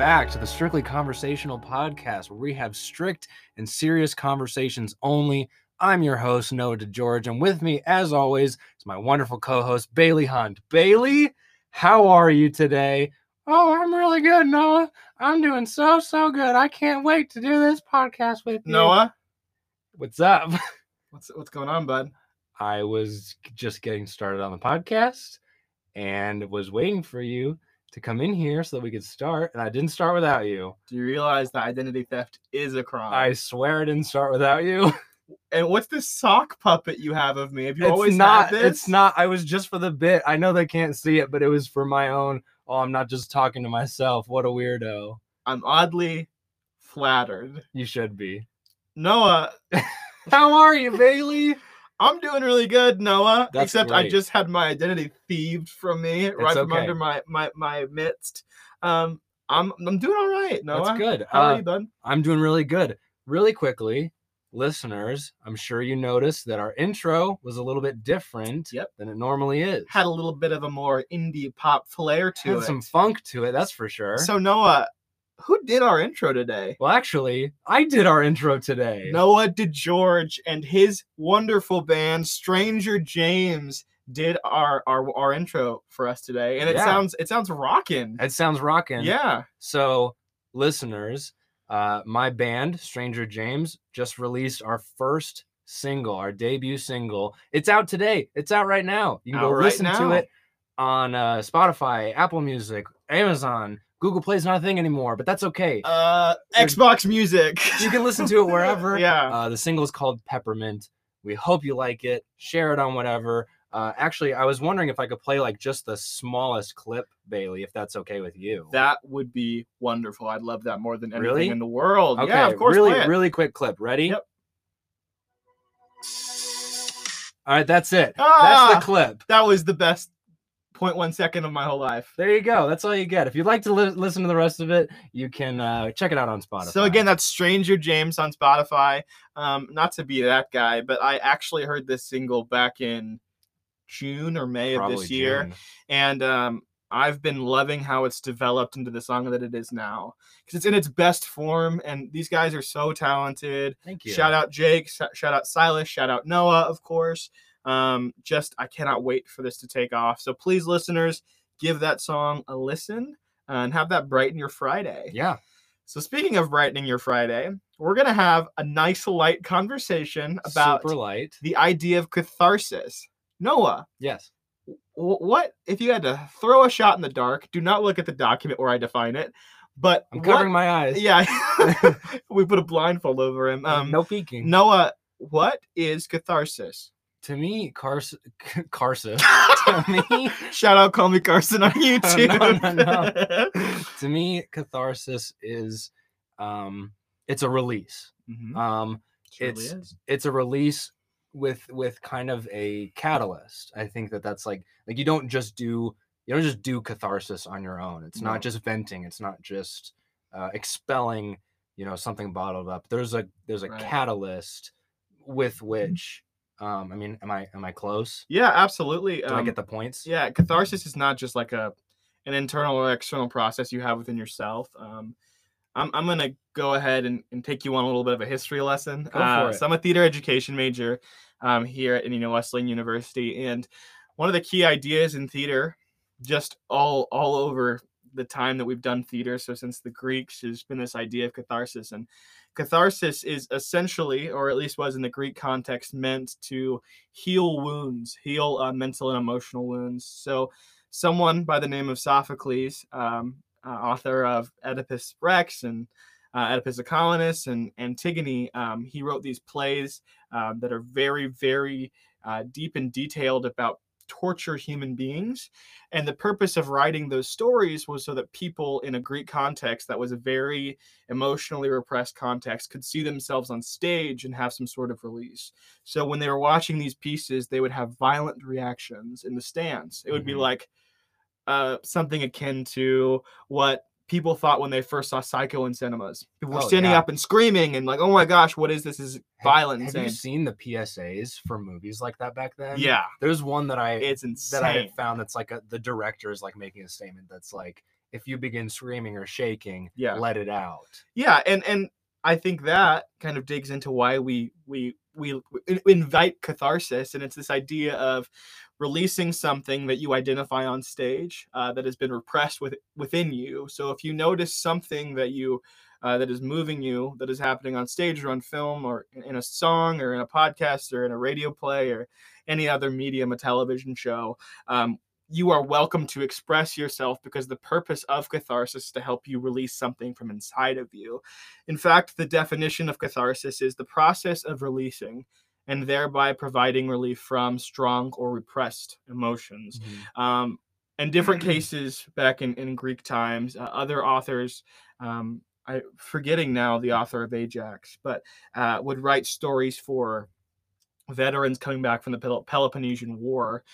back to the Strictly Conversational podcast, where we have strict and serious conversations only. I'm your host, Noah DeGeorge, and with me, as always, is my wonderful co-host, Bailey Hunt. Bailey, how are you today? Oh, I'm really good, Noah. I'm doing so good. I can't wait to do this podcast with you. Noah? What's up? What's going on, bud? I was just getting started on the podcast and was waiting for you to come in here so that we could start, and I didn't start without you. Do you realize that identity theft is a crime? I swear I didn't start without you. And what's this sock puppet you have of me? Have you always had this? It's not. I was just for the bit. I know they can't see it, but it was for my own. Oh, I'm not just talking to myself. What a weirdo. I'm oddly flattered. You should be. Noah. How are you, Bailey? I'm doing really good, Noah. That's except great. I just had my identity thieved from me from under my midst. I'm doing all right, Noah. That's good. How are you, bud? I'm doing really good. Really quickly, listeners, I'm sure you noticed that our intro was a little bit different than it normally is. Had a little bit of a more indie pop flair to it. Had some funk to it, that's for sure. So, Noah, who did our intro today? Well, actually, I did our intro today. Noah DeGeorge and his wonderful band, Stranger James, did our intro for us today. And it sounds rockin'. It sounds rockin'. Yeah. So, listeners, my band, Stranger James, just released our first single, our debut single. It's out today. It's out right now. You can go listen to it on Spotify, Apple Music, Amazon. Google Play's not a thing anymore, but that's okay. Xbox Music. You can listen to it wherever. Yeah. The single's called Peppermint. We hope you like it. Share it on whatever. Actually, I was wondering if I could play like just the smallest clip, Bailey, if that's okay with you. That would be wonderful. I'd love that more than anything in the world. Okay. Yeah, of course. Really quick clip. Ready? Yep. All right, that's it. That's the clip. That was the best 0.1 second of my whole life. There you go. That's all you get. If you'd like to listen to the rest of it, you can check it out on Spotify. So again, that's Stranger James on Spotify. Not to be that guy, but I actually heard this single back in June or May of this year. June. And I've been loving how it's developed into the song that it is now, because it's in its best form. And these guys are so talented. Thank you. Shout out Jake. Shout out Silas. Shout out Noah, of course. I cannot wait for this to take off. So please, listeners, give that song a listen and have that brighten your Friday. Yeah. So speaking of brightening your Friday, we're going to have a nice light conversation about the idea of catharsis. Noah. Yes. What if you had to throw a shot in the dark? Do not look at the document where I define it, but I'm covering my eyes. Yeah. We put a blindfold over him. No peeking. Noah, what is catharsis? To me, Carson. To me, shout out, call me Carson on YouTube. No. To me, catharsis is, it's a release. Mm-hmm. It's a release with kind of a catalyst. I think that's like you don't just do catharsis on your own. It's not just venting. It's not just expelling, something bottled up. There's a catalyst with which. Am I close? Yeah, absolutely. Do I get the points? Yeah, catharsis is not just like an internal or external process you have within yourself. I'm going to go ahead and take you on a little bit of a history lesson. Go for it. So I'm a theater education major here at Indiana Wesleyan University. And one of the key ideas in theater, just all over the time that we've done theater, so since the Greeks, there's been this idea of catharsis. And catharsis is essentially, or at least was in the Greek context, meant to heal wounds, heal mental and emotional wounds. So someone by the name of Sophocles, author of Oedipus Rex and Oedipus at Colonus and Antigone, he wrote these plays that are very, very deep and detailed about torture human beings. And the purpose of writing those stories was so that people in a Greek context that was a very emotionally repressed context could see themselves on stage and have some sort of release. So when they were watching these pieces, they would have violent reactions in the stands. It would be like something akin to what people thought when they first saw Psycho in cinemas. People were standing up and screaming and like, oh my gosh, what is this? This is violent. Have you seen the PSAs for movies like that back then? Yeah. There's one that I found that's like the director is like making a statement that's like, if you begin screaming or shaking, let it out. Yeah, and I think that kind of digs into why we invite catharsis, and it's this idea of releasing something that you identify on stage that has been repressed within you. So if you notice something that you that is moving you, that is happening on stage or on film or in a song or in a podcast or in a radio play or any other medium, a television show, you are welcome to express yourself, because the purpose of catharsis is to help you release something from inside of you. In fact, the definition of catharsis is the process of releasing and thereby providing relief from strong or repressed emotions. Mm-hmm. In different cases back in Greek times, other authors, I'm forgetting now the author of Ajax, but would write stories for veterans coming back from the Peloponnesian War,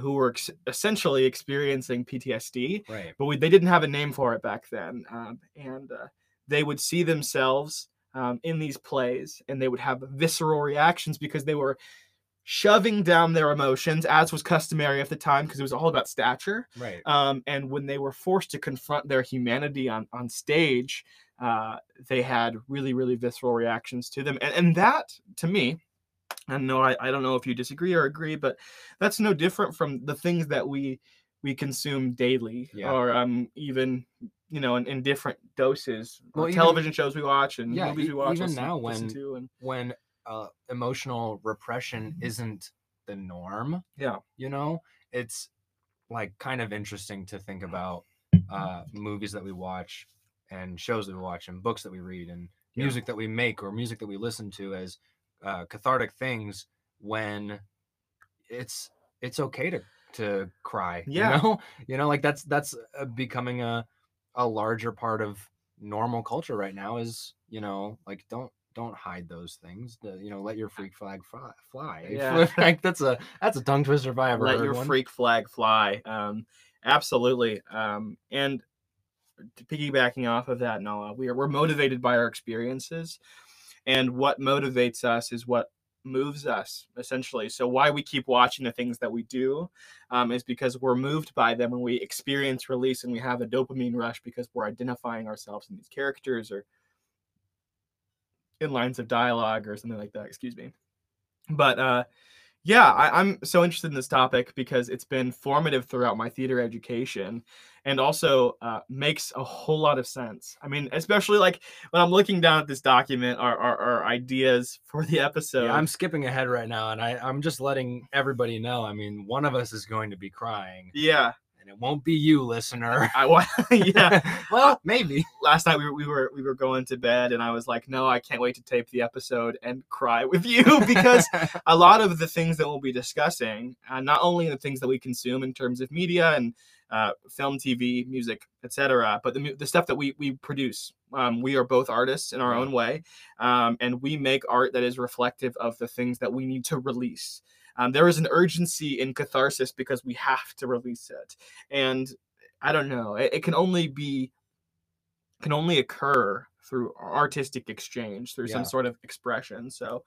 who were essentially experiencing PTSD, right. But they didn't have a name for it back then. And they would see themselves in these plays, and they would have visceral reactions because they were shoving down their emotions, as was customary at the time, because it was all about stature. Right. And when they were forced to confront their humanity on stage, they had really, really visceral reactions to them. And that, to me, and no, I don't know if you disagree or agree, but that's no different from the things that we consume daily, or even, in different doses, television shows we watch and movies we watch. Even now when emotional repression isn't the norm, it's like kind of interesting to think about movies that we watch and shows that we watch and books that we read and music that we make or music that we listen to as cathartic things, when it's okay to cry, like that's becoming a larger part of normal culture right now, is like don't hide those things, let your freak flag fly. Like that's a tongue twister if I ever let heard your one. Freak flag fly. Absolutely. And piggybacking off of that, Noah, we're motivated by our experiences. And what motivates us is what moves us, essentially. So why we keep watching the things that we do is because we're moved by them, and we experience release, and we have a dopamine rush because we're identifying ourselves in these characters or in lines of dialogue or something like that. Excuse me. But I'm so interested in this topic because it's been formative throughout my theater education, and also makes a whole lot of sense. I mean, especially like when I'm looking down at this document, our ideas for the episode. Yeah, I'm skipping ahead right now, and I'm just letting everybody know. I mean, one of us is going to be crying. Yeah. And it won't be you, listener. Well, maybe. Last night we were going to bed, and I was like, no, I can't wait to tape the episode and cry with you, because a lot of the things that we'll be discussing, not only the things that we consume in terms of media and film, TV, music, etc., but the stuff that we produce. We are both artists in our own way, and we make art that is reflective of the things that we need to release. There is an urgency in catharsis because we have to release it, and I don't know. It can only occur through artistic exchange, through some sort of expression. So,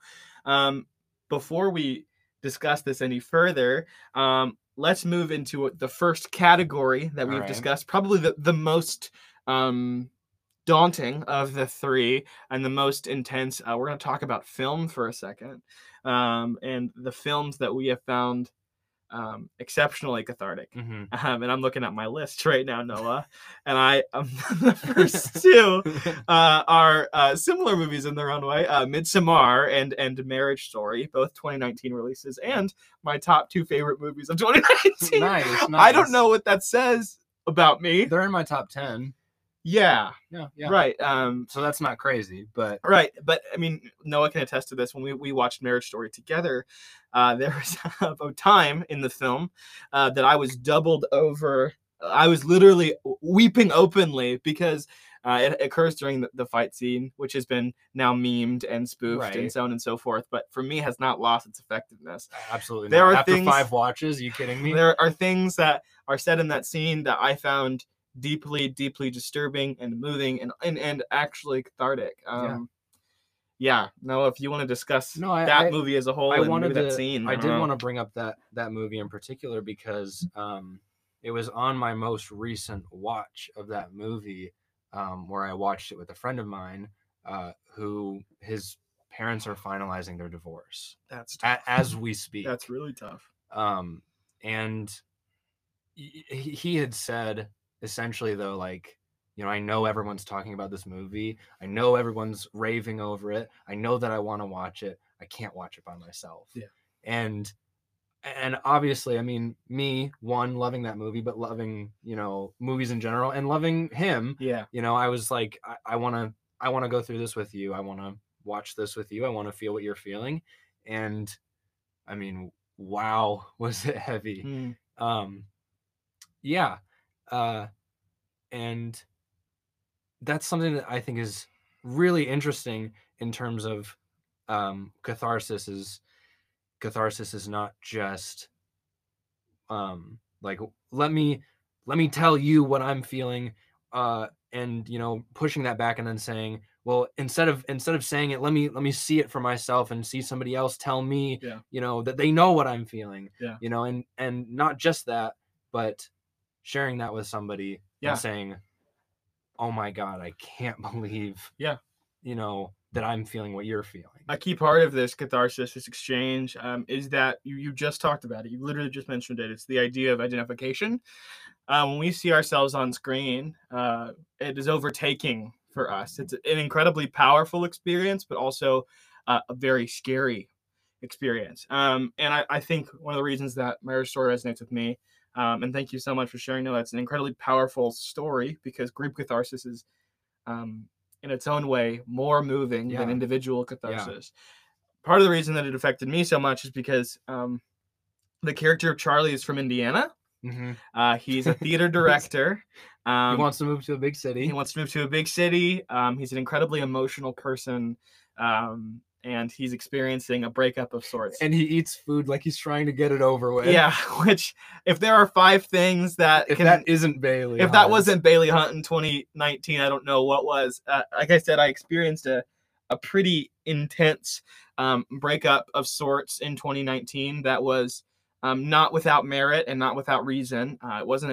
before we discuss this any further, let's move into the first category that we've discussed. Probably the most daunting of the three and the most intense. We're going to talk about film for a second, and the films that we have found exceptionally cathartic. Mm-hmm. And I'm looking at my list right now, Noah, and the first two are similar movies in their own way, Midsommar and Marriage Story, both 2019 releases, and my top two favorite movies of 2019. Nice. I don't know what that says about me. They're in my top 10. Yeah. Right. So that's not crazy, but I mean, Noah can attest to this. When we watched Marriage Story together, there was a time in the film that I was doubled over. I was literally weeping openly because it occurs during the fight scene, which has been now memed and spoofed and so on and so forth. But for me, has not lost its effectiveness. Absolutely. There are things, after 5 watches, are you kidding me? There are things that are said in that scene that I found deeply, deeply disturbing and moving and actually cathartic. Now, if you want to discuss that movie as a whole, I wanted that scene. I did want to bring up that movie in particular because It was on my most recent watch of that movie, where I watched it with a friend of mine, who his parents are finalizing their divorce. That's tough. As we speak. That's really tough. And he had said essentially, though, like, you know, I know everyone's talking about this movie. I know everyone's raving over it. I know that I want to watch it. I can't watch it by myself. Yeah. And obviously, I mean, me, one, loving that movie, but loving, you know, movies in general and loving him. Yeah. You know, I was like, I want to go through this with you. I want to watch this with you. I want to feel what you're feeling. And I mean, wow, was it heavy. Yeah. And that's something that I think is really interesting in terms of catharsis. Catharsis is not just like let me tell you what I'm feeling, and you know, pushing that back and then saying, well, instead of saying it, let me see it for myself and see somebody else tell me, yeah, you know, that they know what I'm feeling, yeah, you know, and not just that, but sharing that with somebody. Yeah. And saying, oh my God, I can't believe, yeah, you know, that I'm feeling what you're feeling. A key part of this catharsis, this exchange, is that you just talked about it. You literally just mentioned it. It's the idea of identification. When we see ourselves on screen, it is overtaking for us. It's an incredibly powerful experience, but also a very scary experience. And I think one of the reasons that Marriage Story resonates with me, and thank you so much for sharing. No, that's an incredibly powerful story, because group catharsis is, in its own way, more moving, yeah, than individual catharsis. Yeah. Part of the reason that it affected me so much is because the character of Charlie is from Indiana. Mm-hmm. He's a theater director. He wants to move to a big city. He's an incredibly emotional person. And he's experiencing a breakup of sorts. And he eats food like he's trying to get it over with. Yeah, which, if there are five things that... that wasn't Bailey Hunt in 2019, I don't know what was. Like I said, I experienced a pretty intense breakup of sorts in 2019 that was not without merit and not without reason. It wasn't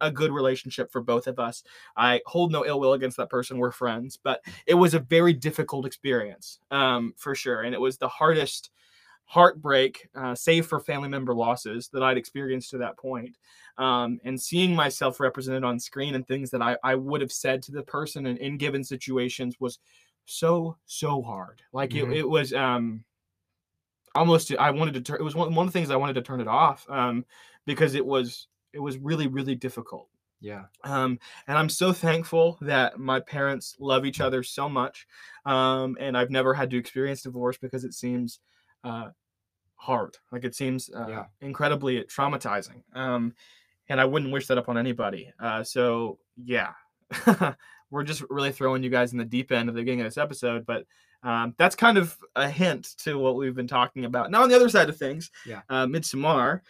a good relationship for both of us. I hold no ill will against that person. We're friends, but it was a very difficult experience, for sure. And it was the hardest heartbreak, save for family member losses, that I'd experienced to that point. And seeing myself represented on screen and things that I would have said to the person in given situations was so hard. Like, mm-hmm, it was, almost, it was one of the things I wanted to turn it off, because it was really, really difficult. Yeah. And I'm so thankful that my parents love each other so much. And I've never had to experience divorce, because it seems hard. Like, it seems incredibly traumatizing. And I wouldn't wish that upon anybody. So yeah, we're just really throwing you guys in the deep end of the beginning of this episode, but that's kind of a hint to what we've been talking about. Now, on the other side of things, yeah, Midsommar,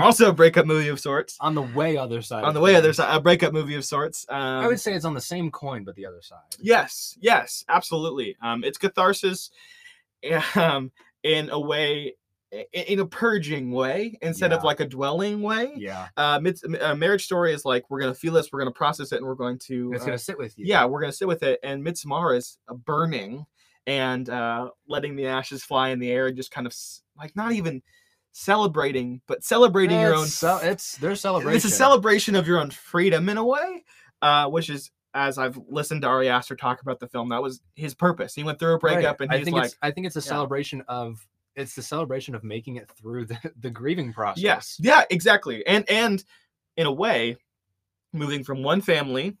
also a breakup movie of sorts. On the way other side. A breakup movie of sorts. I would say it's on the same coin, but the other side. Yes, absolutely. It's catharsis in a way, in a purging way, instead, yeah, of like a dwelling way. Yeah. Marriage Story is like, we're going to feel this, we're going to process it, and we're going to... it's going to sit with you. Yeah, we're going to sit with it. And Midsommar is burning and letting the ashes fly in the air, and just kind of like not even celebrating, but celebrating your own... it's their celebration. It's a celebration of your own freedom in a way, which is... as I've listened to Ari Aster talk about the film, that was his purpose. He went through a breakup, right, and I think it's a celebration, yeah, of... it's the celebration of making it through the grieving process. Yes. Yeah, exactly. And in a way, moving from one family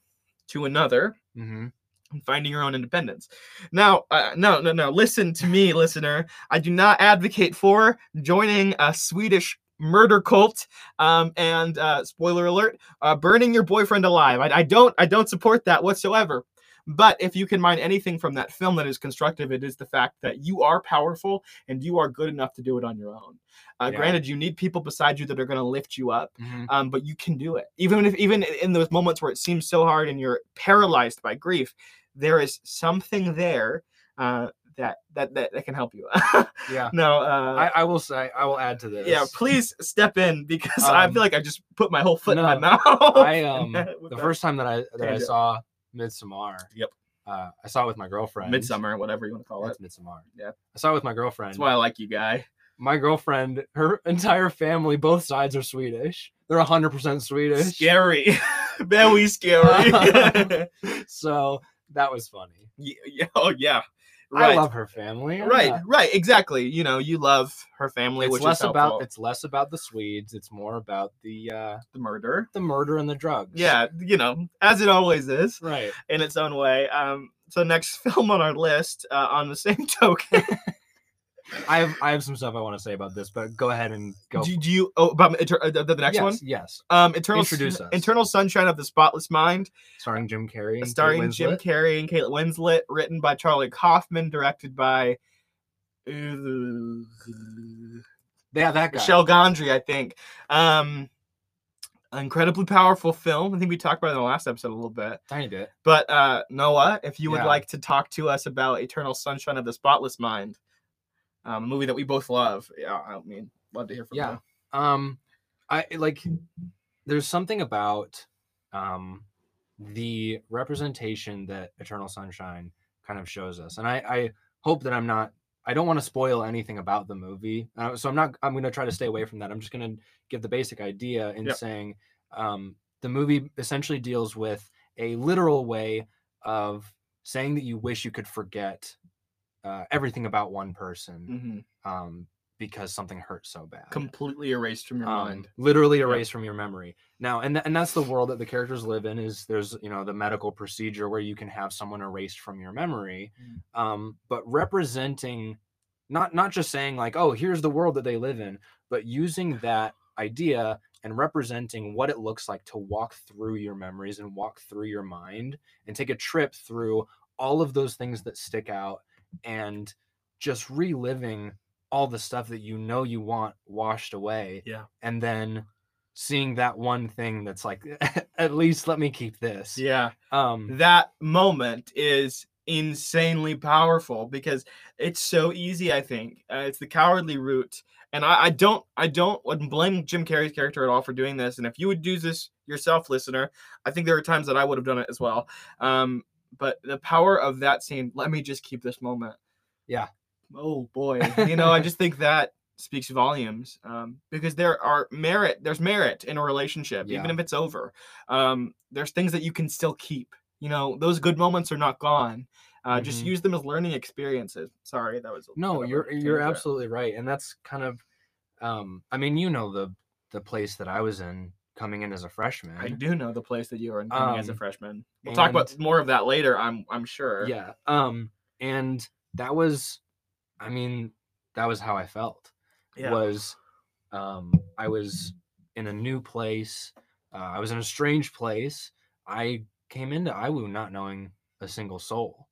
to another, mm-hmm, and finding your own independence. Now, no. Listen to me, listener. I do not advocate for joining a Swedish murder cult. And spoiler alert, burning your boyfriend alive. I don't support that whatsoever. But if you can mine anything from that film that is constructive, it is the fact that you are powerful and you are good enough to do it on your own. Yeah. Granted, you need people beside you that are going to lift you up, mm-hmm, but you can do it. Even in those moments where it seems so hard and you're paralyzed by grief, there is something there that can help you. Yeah. No, I will say, I will add to this. Yeah, please step in, because I feel like I just put my whole foot in my mouth. The first time that I saw Midsommar. Yep. I saw it with my girlfriend. Midsommar, whatever you want to call it. It's Midsommar. Yeah. I saw it with my girlfriend. That's why I like you, guy. My girlfriend, her entire family, both sides are Swedish. They're 100% Swedish. Scary. Very scary. So that was funny. Yeah. Oh, yeah. Right. I love her family. Right, exactly. You know, you love her family, it's less about the Swedes. It's more about the murder. The murder and the drugs. Yeah, you know, as it always is. Right. In its own way. So next film on our list, on the same token. I have some stuff I want to say about this, but go ahead and go. The next one? Yes. Eternal Sunshine of the Spotless Mind, starring Jim Carrey and Kate Winslet, written by Charlie Kaufman, directed by that guy. Michel Gondry, I think. Incredibly powerful film. I think we talked about it in the last episode a little bit. Tiny bit. But Noah, if you would like to talk to us about Eternal Sunshine of the Spotless Mind, a movie that we both love. Yeah, I mean, love to hear from you. Yeah, I like. There's something about the representation that Eternal Sunshine kind of shows us, and I hope that I'm not. I don't want to spoil anything about the movie, so I'm not. I'm going to try to stay away from that. I'm just going to give the basic idea in saying the movie essentially deals with a literal way of saying that you wish you could forget everything about one person, because something hurt so bad. Completely erased from your mind. Literally erased from your memory. Now, and that's the world that the characters live in. Is there's, you know, the medical procedure where you can have someone erased from your memory, but representing, not just saying like, oh, here's the world that they live in, but using that idea and representing what it looks like to walk through your memories and walk through your mind and take a trip through all of those things that stick out, and just reliving all the stuff that you know you want washed away, and then seeing that one thing that's like, at least let me keep this. That moment is insanely powerful because it's so easy. I think it's the cowardly route, and I don't blame Jim Carrey's character at all for doing this, and if you would do this yourself, listener, I think there are times that I would have done it as well. But the power of that scene, let me just keep this moment. Yeah. Oh, boy. You know, I just think that speaks volumes, because there's merit in a relationship, even if it's over. There's things that you can still keep. You know, those good moments are not gone. Just use them as learning experiences. Sorry, that was... No, you're absolutely right. And that's kind of... I mean, you know the place that I was in coming in as a freshman. I do know the place that you were in coming as a freshman. We'll talk about more of that later, I'm sure. Yeah. And that was, I mean, that was how I felt. Yeah. Was, I was in a new place. I was in a strange place. I came into Iwu not knowing a single soul.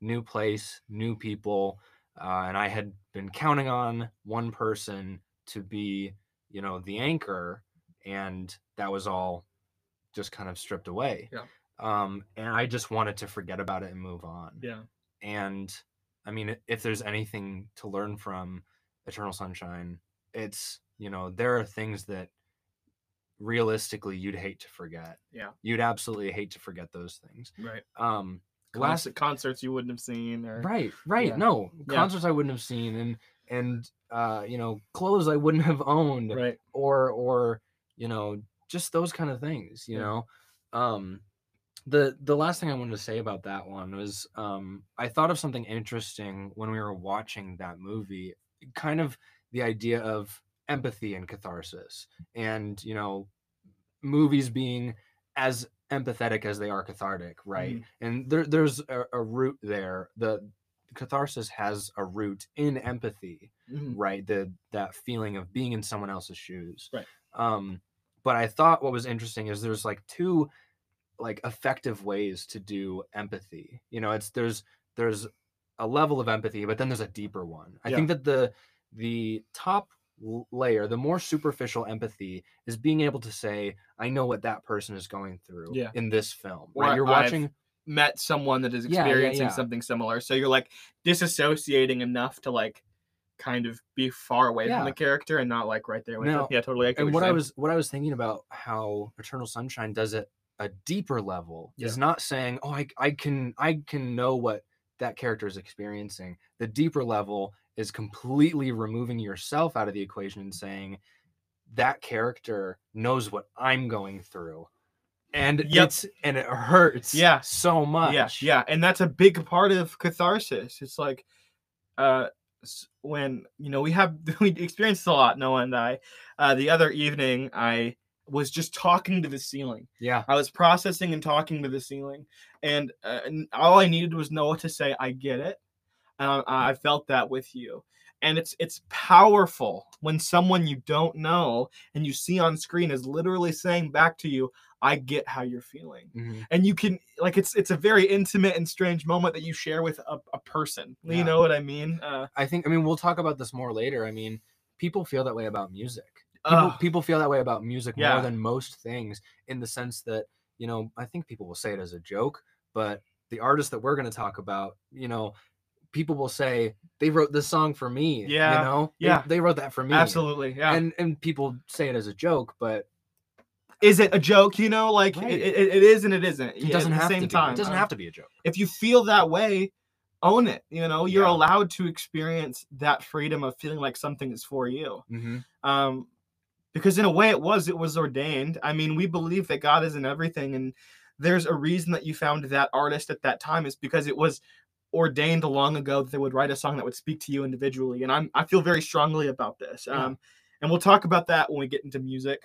New place, new people. And I had been counting on one person to be, you know, the anchor, and that was all just kind of stripped away. Yeah. And I just wanted to forget about it and move on. Yeah. And I mean, if there's anything to learn from Eternal Sunshine, it's, you know, there are things that realistically you'd hate to forget. Yeah. You'd absolutely hate to forget those things. Right. Concerts you wouldn't have seen. Or... Right. Yeah. No, concerts I wouldn't have seen. And you know, clothes I wouldn't have owned, right? Or you know, just those kind of things, you know. The last thing I wanted to say about that one was, I thought of something interesting when we were watching that movie, kind of the idea of empathy and catharsis, and, you know, movies being as empathetic as they are cathartic, right? And there's a root there. The catharsis has a root in empathy, right? That feeling of being in someone else's shoes, right? But I thought what was interesting is there's like two like effective ways to do empathy. You know, it's there's a level of empathy, but then there's a deeper one. I think that the top layer, the more superficial empathy, is being able to say, I know what that person is going through in this film. Right? You're watching met someone that is experiencing something similar. So you're like disassociating enough to like kind of be far away from the character and not like right there with them. Yeah, totally. And what I was thinking about how Eternal Sunshine does it a deeper level is not saying, oh, I can know what that character is experiencing. The deeper level is completely removing yourself out of the equation and saying that character knows what I'm going through. And it hurts so much. Yeah. And that's a big part of catharsis. It's like when, you know, we experienced a lot, Noah and I. The other evening, I was just talking to the ceiling. Yeah. I was processing and talking to the ceiling. And all I needed was Noah to say, I get it. I felt that with you. And it's powerful when someone you don't know and you see on screen is literally saying back to you, I get how you're feeling. Mm-hmm. And you can, like, it's a very intimate and strange moment that you share with a person. Yeah. You know what I mean? I mean, we'll talk about this more later. I mean, people feel that way about music. People feel that way about music more than most things, in the sense that, you know, I think people will say it as a joke, but the artist that we're going to talk about, you know, people will say they wrote this song for me. Yeah. You know, they wrote that for me. Absolutely. Yeah. And people say it as a joke, but is it a joke? You know, like it is and it isn't. It doesn't have to be. It doesn't have to be a joke. If you feel that way, own it. You know, you're allowed to experience that freedom of feeling like something is for you. Mm-hmm. Because in a way it was ordained. I mean, we believe that God is in everything, and there's a reason that you found that artist at that time is because it was ordained long ago that they would write a song that would speak to you individually. And I feel very strongly about this. And we'll talk about that when we get into music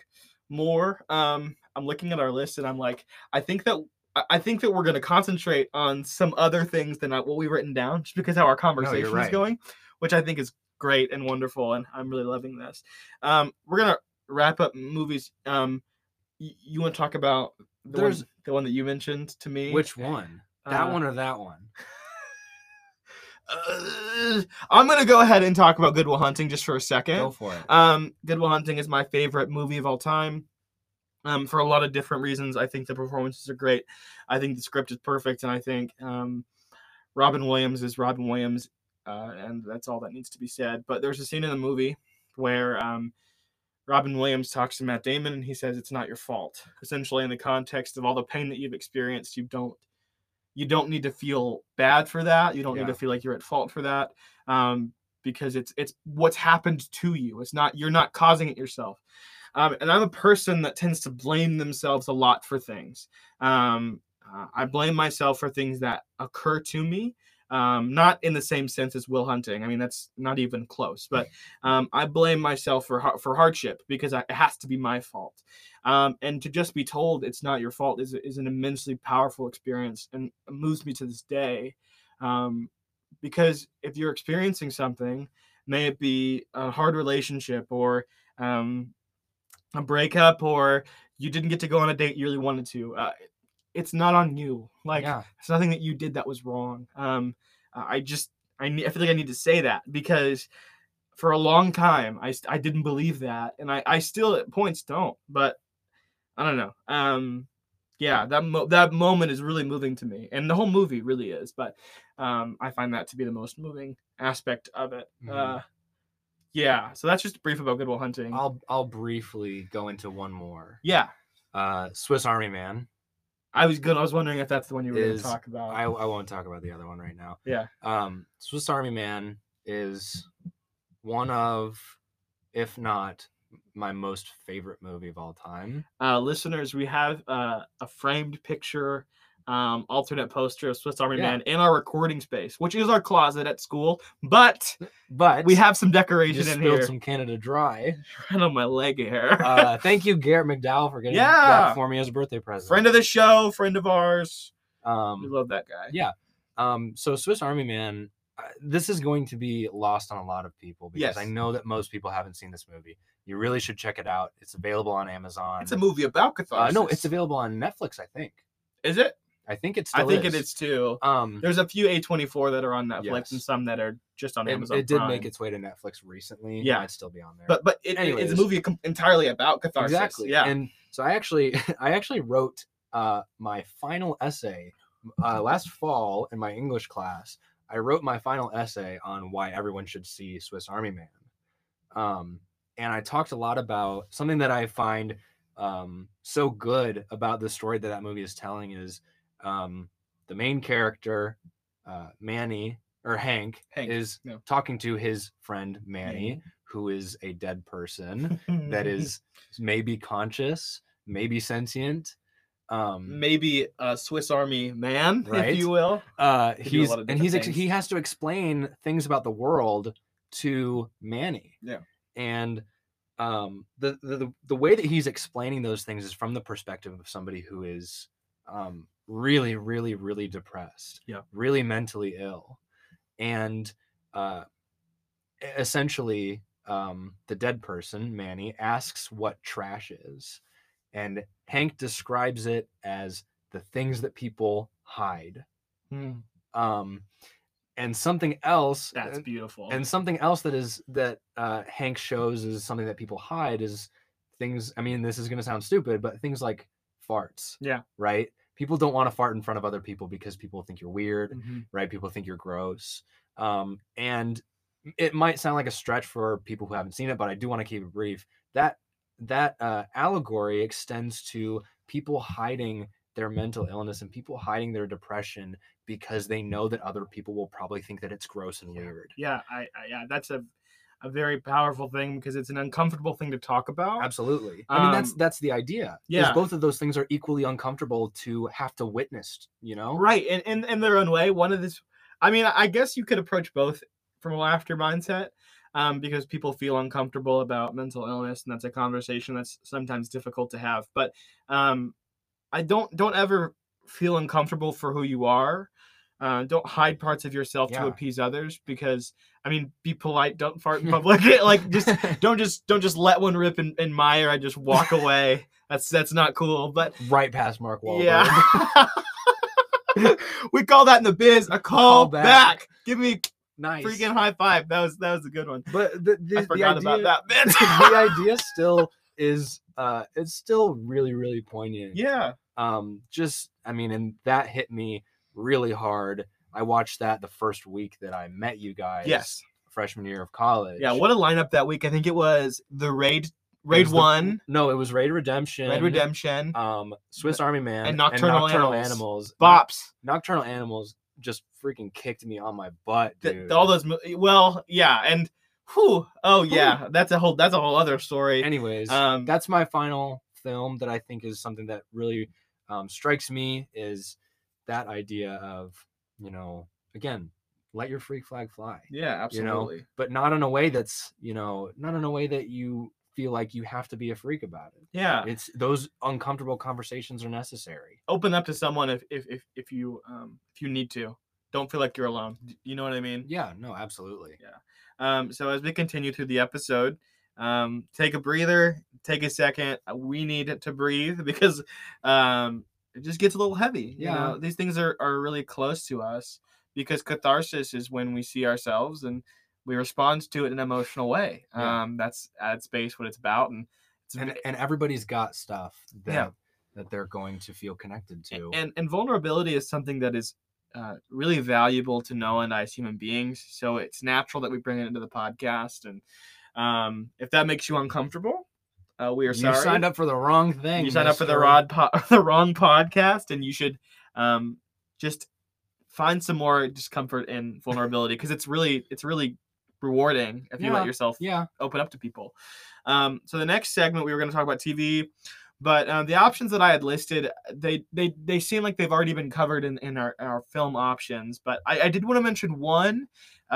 more. I'm looking at our list and I'm like, I think that we're going to concentrate on some other things than what we've written down, just because how our conversation is going, which I think is great and wonderful. And I'm really loving this. We're going to wrap up movies. You want to talk about the one that you mentioned to me? Which one? That one or that one? I'm going to go ahead and talk about Good Will Hunting just for a second. Go for it. Good Will Hunting is my favorite movie of all time. For a lot of different reasons. I think the performances are great. I think the script is perfect. And I think Robin Williams is Robin Williams. And that's all that needs to be said. But there's a scene in the movie where Robin Williams talks to Matt Damon and he says, it's not your fault. Essentially, in the context of all the pain that you've experienced, you don't need to feel bad for that. You don't need to feel like you're at fault for that, because it's what's happened to you. It's not, you're not causing it yourself. And I'm a person that tends to blame themselves a lot for things. I blame myself for things that occur to me, not in the same sense as Will Hunting. I mean, that's not even close. But I blame myself for hardship because it has to be my fault. And to just be told it's not your fault is an immensely powerful experience, and moves me to this day. Because if you're experiencing something, may it be a hard relationship or a breakup, or you didn't get to go on a date you really wanted to, it's not on you. Like, it's nothing that you did that was wrong. I feel like I need to say that, because for a long time, I didn't believe that. And I still at points don't, but I don't know. That moment is really moving to me, and the whole movie really is, but I find that to be the most moving aspect of it. Mm-hmm. So that's just brief about Good Will Hunting. I'll briefly go into one more. Yeah. Swiss Army Man. I was wondering if that's the one you were going to talk about. I won't talk about the other one right now. Yeah. Swiss Army Man is one of, if not my most favorite movie of all time. Listeners, we have a framed picture, alternate poster of Swiss Army Man in our recording space, which is our closet at school. But we have some decoration in here. Spilled some Canada Dry right on my leg here. Thank you, Garrett McDowell, for getting that for me as a birthday present. Friend of the show, friend of ours. We love that guy. Yeah. So Swiss Army Man, this is going to be lost on a lot of people, because I know that most people haven't seen this movie. You really should check it out. It's available on Amazon. It's a movie about catharsis. No, it's available on Netflix, I think. Is it? I think it's. It is too. There's a few A24 that are on Netflix and some that are just on Amazon. It did Prime. Make its way to Netflix recently. Yeah, it'd still be on there. But it's a movie entirely about catharsis. Exactly. Yeah. And so I actually wrote my final essay last fall in my English class, I wrote my final essay on why everyone should see Swiss Army Man. And I talked a lot about something that I find so good about the story that movie is telling is the main character, Manny or Hank. Is talking to his friend Manny, who is a dead person that is maybe conscious, maybe sentient. Maybe a Swiss Army man, right? If you will. He has to explain things about the world to Manny. Yeah. And the way that he's explaining those things is from the perspective of somebody who is really, really, really depressed. Yeah. Really mentally ill. And essentially the dead person, Manny, asks what trash is. And Hank describes it as the things that people hide. Mm. And something else that's beautiful. And something else that Hank shows is something that people hide is things. I mean, this is going to sound stupid, but things like farts. Yeah. Right. People don't want to fart in front of other people because people think you're weird. Mm-hmm. Right. People think you're gross. And it might sound like a stretch for people who haven't seen it, but I do want to keep it brief. That allegory extends to people hiding their mental illness and people hiding their depression because they know that other people will probably think that it's gross and weird. Yeah, that's a very powerful thing because it's an uncomfortable thing to talk about. Absolutely. I mean, that's the idea. Yeah. Both of those things are equally uncomfortable to have to witness, you know? Right. And in their own way, I guess you could approach both from a laughter mindset. Because people feel uncomfortable about mental illness, and that's a conversation that's sometimes difficult to have. But I don't ever feel uncomfortable for who you are. Don't hide parts of yourself to appease others. Because be polite. Don't fart in public. Don't just let one rip in Meyer. I just walk away. That's not cool. But right past Mark Wahlberg. Yeah. We call that in the biz a call back. Give me. Nice. Freaking high five. That was a good one. But I forgot about that. The idea still is it's still really, really poignant. Yeah. And that hit me really hard. I watched that the first week that I met you guys. Yes. Freshman year of college. Yeah, what a lineup that week. I think it was the Raid One. It was Raid Redemption. Swiss Army Man and Nocturnal Animals. Bops. Nocturnal Animals just freaking kicked me on my butt, dude. All those that's a whole other story. Anyways, that's my final film that I think is something that really strikes me, is that idea of, again, let your freak flag fly. Yeah, absolutely. But not in a way that's, not in a way that you feel like you have to be a freak about it. Yeah. It's those uncomfortable conversations are necessary. Open up to someone if you need to. Don't feel like you're alone. You know what I mean? Yeah, no, absolutely. Yeah. So as we continue through the episode, take a breather, take a second. We need to breathe because it just gets a little heavy. Yeah. These things are really close to us because catharsis is when we see ourselves and we respond to it in an emotional way. Yeah. That's at its base what it's about, and everybody's got stuff that they're going to feel connected to. And vulnerability is something that is really valuable to Noah and I as human beings. So it's natural that we bring it into the podcast. And if that makes you uncomfortable, we are sorry. You signed up for the wrong thing. You signed up for the wrong podcast, and you should just find some more discomfort and vulnerability because it's really rewarding if you let yourself open up to people. So the next segment we were going to talk about TV, but the options that I had listed, they seem like they've already been covered in our film options, but I did want to mention one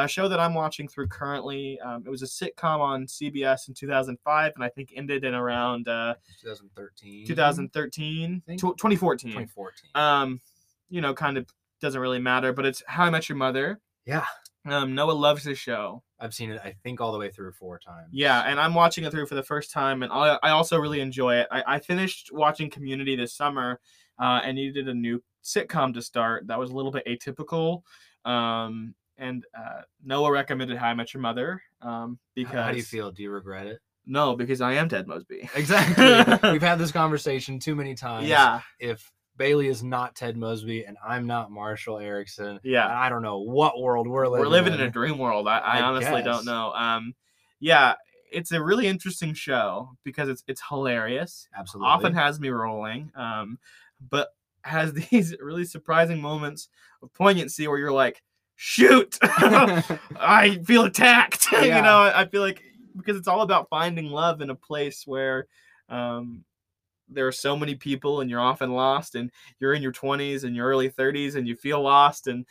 show that I'm watching through currently. It was a sitcom on CBS in 2005 and I think ended in around 2014. Kind of doesn't really matter, but it's How I Met Your Mother. Yeah. Noah loves this show. I've seen it, I think, all the way through 4 times. Yeah, and I'm watching it through for the first time, and I also really enjoy it. I finished watching Community this summer, and needed a new sitcom to start that was a little bit atypical. And Noah recommended How I Met Your Mother. Because how do you feel? Do you regret it? No, because I am Ted Mosby. Exactly. We've had this conversation too many times. Yeah. If Bailey is not Ted Mosby, and I'm not Marshall Erickson. Yeah. And I don't know what world we're living in. We're living in a dream world. I honestly don't know. Yeah, it's a really interesting show because it's hilarious. Absolutely. Often has me rolling, but has these really surprising moments of poignancy where you're like, shoot, I feel attacked. Yeah. You know, I feel like, because it's all about finding love in a place where there are so many people and you're often lost, and you're in your 20s and your early 30s and you feel lost, and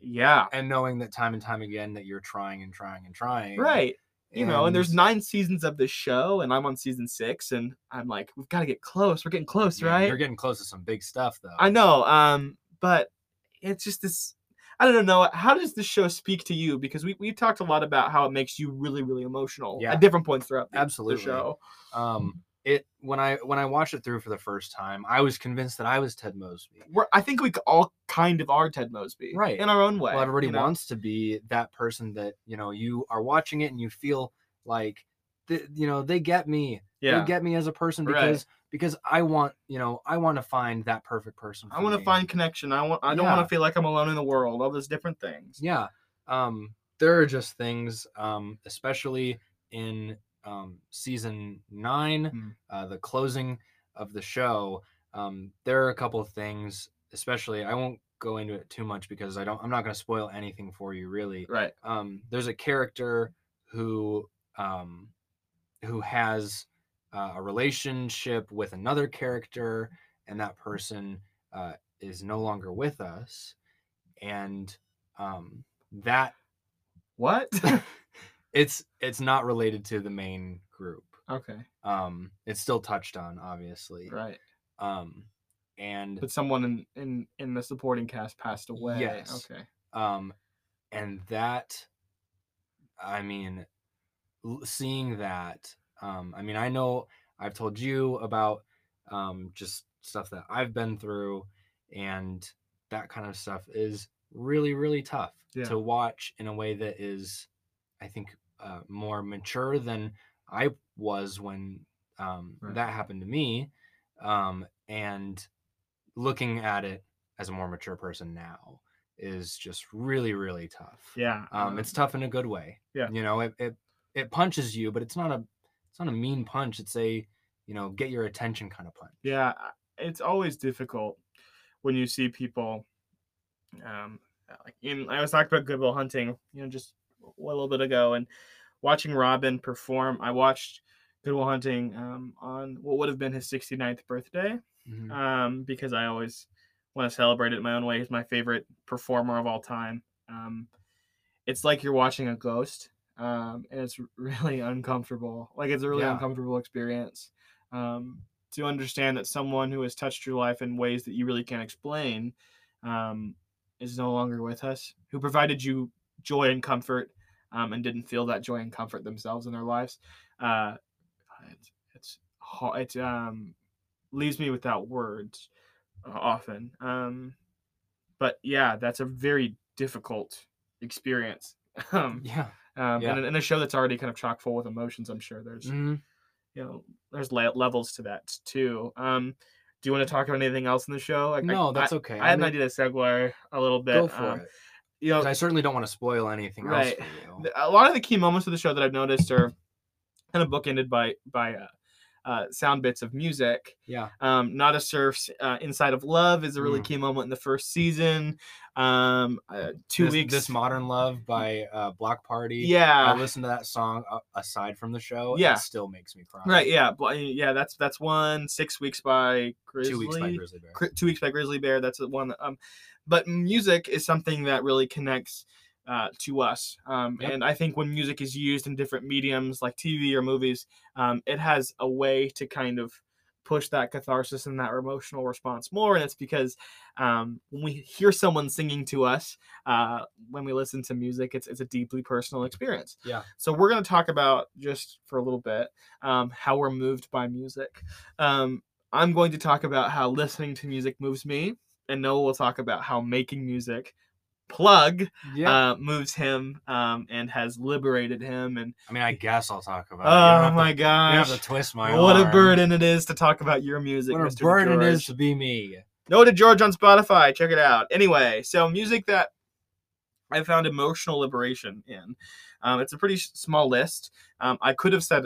yeah. And knowing that time and time again that you're trying and trying and trying. Right. You know, and there's 9 seasons of this show, and I'm on season 6, and I'm like, we've got to get close. We're getting close, yeah, right? You're getting close to some big stuff, though. I know, but it's just this, I don't know, how does this show speak to you? Because we talked a lot about how it makes you really, really emotional at different points throughout the show. When I watched it through for the first time, I was convinced that I was Ted Mosby. I think we all kind of are Ted Mosby, right? In our own way. Well, everybody wants to be that person that, you know, you are watching it and you feel like, they get me. Yeah. They get me as a person because I want to find that perfect person. I want to find connection. I don't want to feel like I'm alone in the world. All those different things. Yeah. There are just things, especially in season 9, the closing of the show, there are a couple of things, especially, I won't go into it too much because I'm not going to spoil anything for you, really. Right. There's a character who has a relationship with another character, and that person is no longer with us. And that... What? It's not related to the main group. Okay. It's still touched on, obviously. Right. But someone in the supporting cast passed away. Yes. Okay. And that, I mean, seeing that, I mean, I know I've told you about just stuff that I've been through, and that kind of stuff is really, really tough to watch in a way that is, I think, more mature than I was when that happened to me, and looking at it as a more mature person now is just really, really tough. Yeah. It's tough in a good way. Yeah. You know, it punches you, but it's not a mean punch. It's a, you know, get your attention kind of punch. Yeah. It's always difficult when you see people, I was talking about Good Will Hunting, you know, just a little bit ago, and watching Robin perform. I watched Good Will Hunting on what would have been his 69th birthday, because I always want to celebrate it my own way. He's my favorite performer of all time. It's like you're watching a ghost, and it's really uncomfortable. Like, it's a really uncomfortable experience to understand that someone who has touched your life in ways that you really can't explain is no longer with us, who provided you joy and comfort, and didn't feel that joy and comfort themselves in their lives. It leaves me without words often. But yeah, that's a very difficult experience. And in a show that's already kind of chock full with emotions, I'm sure there's, you know, there's levels to that too. Do you want to talk about anything else in the show? No, that's okay. I had an idea to segue a little bit. Go for it. You know, I certainly don't want to spoil anything else for you. A lot of the key moments of the show that I've noticed are kind of bookended by sound bits of music. Yeah. Not a Surf's Inside of Love is a really key moment in the first season. 2 weeks. This Modern Love by Block Party. Yeah. I listened to that song aside from the show. Yeah. And it still makes me cry. Right. Yeah. Yeah. That's one. 6 weeks by Grizzly. 2 weeks by Grizzly Bear. 2 weeks by Grizzly Bear. That's the one. But music is something that really connects to us. And I think when music is used in different mediums like TV or movies, it has a way to kind of push that catharsis and that emotional response more. And it's because when we hear someone singing to us, when we listen to music, it's a deeply personal experience. Yeah. So we're going to talk about, just for a little bit, how we're moved by music. I'm going to talk about how listening to music moves me. And Noah will talk about how making music plug moves him and has liberated him. And I mean, I guess I'll talk about it. Oh my gosh. You have to twist my arm. What a burden it is to talk about your music, Mr. DeGeorge. What a burden it is to be me. Noah DeGeorge on Spotify. Check it out. Anyway, so music that I found emotional liberation in. It's a pretty small list. I could have said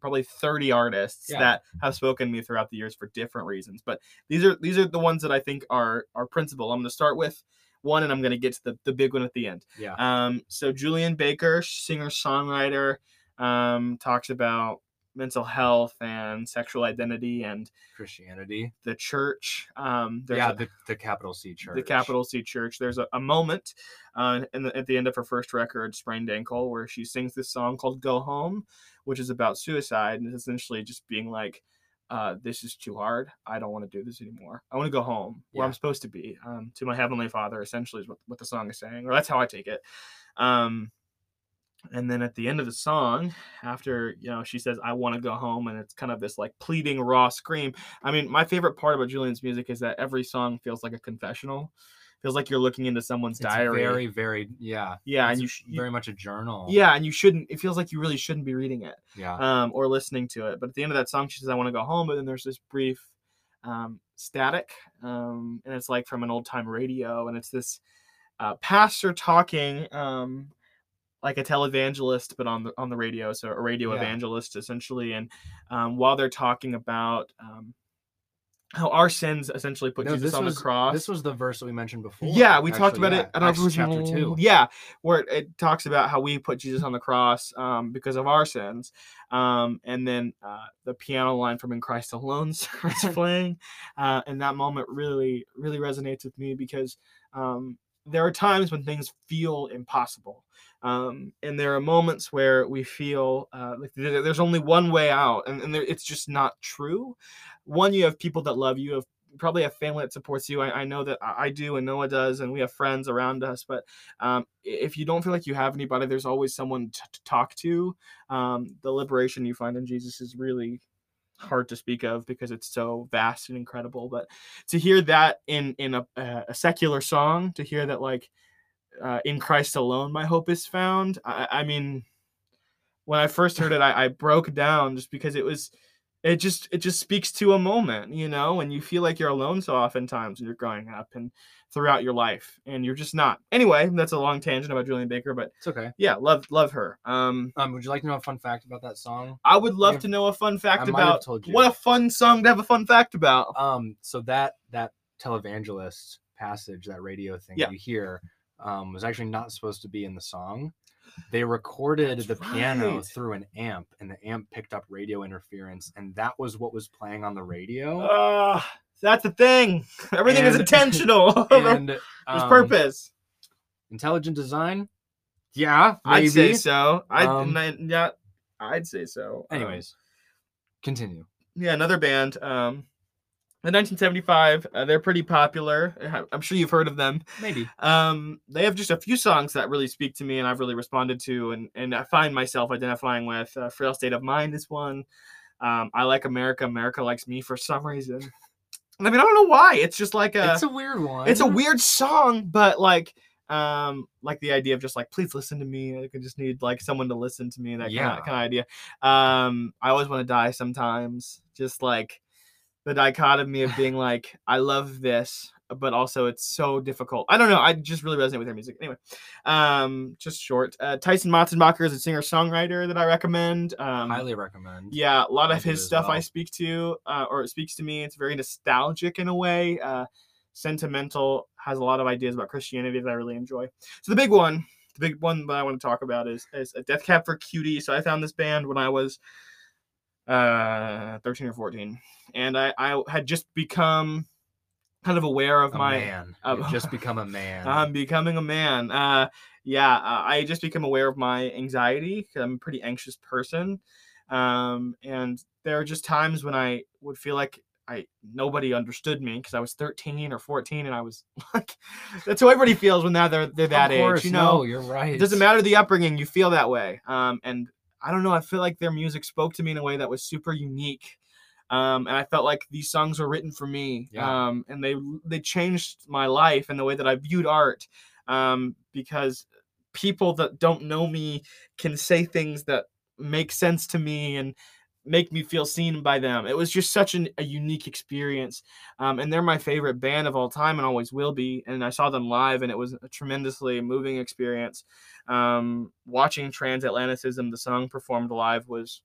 probably 30 artists that have spoken to me throughout the years for different reasons, but these are the ones that I think are principal. I'm going to start with one, and I'm going to get to the big one at the end. Yeah. So Julien Baker, singer-songwriter, talks about mental health and sexual identity and Christianity, the church. The capital C church. The capital C church. There's a moment at the end of her first record, Sprained Ankle, where she sings this song called Go Home, which is about suicide, and it's essentially just being like, this is too hard. I don't want to do this anymore. I want to go home where I'm supposed to be, to my Heavenly Father, essentially is what the song is saying, or that's how I take it. And then at the end of the song, after, she says, I want to go home. And it's kind of this like pleading raw scream. I mean, my favorite part about Julian's music is that every song feels like a confessional. Feels like you're looking into someone's diary. Very, very, yeah. Yeah. It's and you very much a journal. Yeah. And it feels like you really shouldn't be reading it or listening to it. But at the end of that song, she says, I want to go home. But then there's this brief static. And it's like from an old time radio. And it's this pastor talking, like a televangelist, but on the radio. So a radio evangelist, essentially. And while they're talking about how our sins essentially put Jesus on the cross. This was the verse that we mentioned before. Yeah, we talked about it. I don't know if it was chapter 2. Yeah, where it talks about how we put Jesus on the cross because of our sins. And then the piano line from In Christ Alone starts playing. And that moment really, really resonates with me because there are times when things feel impossible. And there are moments where we feel like there's only one way out, and it's just not true. One, you have people that love you, probably have family that supports you. I know that I do, and Noah does, and we have friends around us. But if you don't feel like you have anybody, there's always someone to talk to. The liberation you find in Jesus is really hard to speak of because it's so vast and incredible. But to hear that in a secular song, to hear that like, in Christ alone, my hope is found. I mean, when I first heard it, I broke down just because it just speaks to a moment, and you feel like you're alone so oftentimes when you're growing up and throughout your life, and you're just not. Anyway, that's a long tangent about Julien Baker, but it's okay. Yeah, love her. Would you like to know a fun fact about that song? I would love to know a fun fact about. What a fun song to have a fun fact about. So that televangelist passage, that radio thing that you hear. Was actually not supposed to be in the song. They recorded piano through an amp, and the amp picked up radio interference, and that was what was playing on the radio. That's the thing. Everything is intentional. And there's purpose. Intelligent design? Yeah, maybe. I'd say so. I'd say so. Anyways, continue. Yeah, another band. The 1975, they're pretty popular. I'm sure you've heard of them. Maybe. They have just a few songs that really speak to me and I've really responded to and I find myself identifying with. Frail State of Mind is one. I Like America, America Likes Me for some reason. I mean, I don't know why. It's just like It's a weird one. It's a weird song, but like the idea of just like, please listen to me. I just need like someone to listen to me, that kind of idea. I Always Want to Die sometimes. Just like the dichotomy of being like, I love this, but also it's so difficult. I don't know. I just really resonate with their music. Anyway, just short. Tyson Motzenbacher is a singer-songwriter that I recommend. Highly recommend. Yeah, a lot of his stuff I speak to, or it speaks to me. It's very nostalgic in a way. Sentimental, has a lot of ideas about Christianity that I really enjoy. So the big one that I want to talk about is A Death Cab for Cutie. So I found this band when I was 13 or 14, and I had just become kind of aware of I'm becoming a man. I just became aware of my anxiety. I'm a pretty anxious person, and there are just times when I would feel like nobody understood me because I was 13 or 14, and I was like, that's how everybody feels when they're that age. No, you're right. It doesn't matter the upbringing, you feel that way, and I don't know. I feel like their music spoke to me in a way that was super unique. And I felt like these songs were written for me. And they changed my life and the way that I viewed art. because people that don't know me can say things that make sense to me and make me feel seen by them. It was just such a unique experience. And they're my favorite band of all time and always will be. And I saw them live and it was a tremendously moving experience. Watching Transatlanticism, the song performed live, was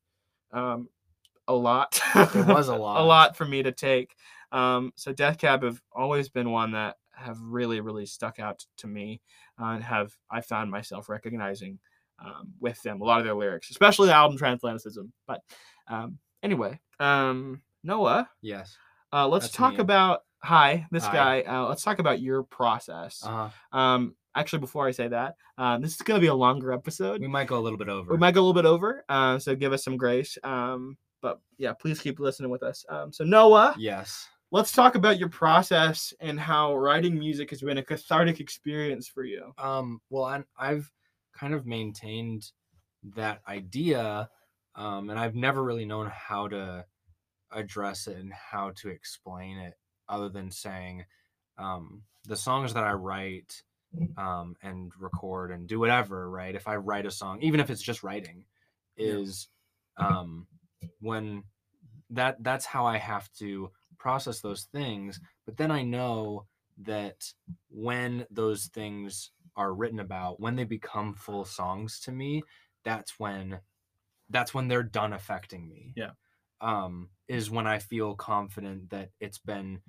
a lot. It was a lot. A lot for me to take. So Death Cab have always been one that have really, really stuck out to me and have I found myself recognizing with them, a lot of their lyrics, especially the album Transatlanticism. But anyway, Noah. Yes. Let's talk about, let's talk about your process. Uh-huh. Actually, before I say that, this is going to be a longer episode. We might go a little bit over. So give us some grace. But yeah, please keep listening with us. So Noah. Yes. Let's talk about your process and how writing music has been a cathartic experience for you. Well, I've kind of maintained that idea, and I've never really known how to address it and how to explain it other than saying the songs that I write and record and do whatever, right? If I write a song, even if it's just writing, is when that's how I have to process those things. But then I know that when those things are written about, when they become full songs to me, that's when they're done affecting me. Yeah. Is when I feel confident that it's been,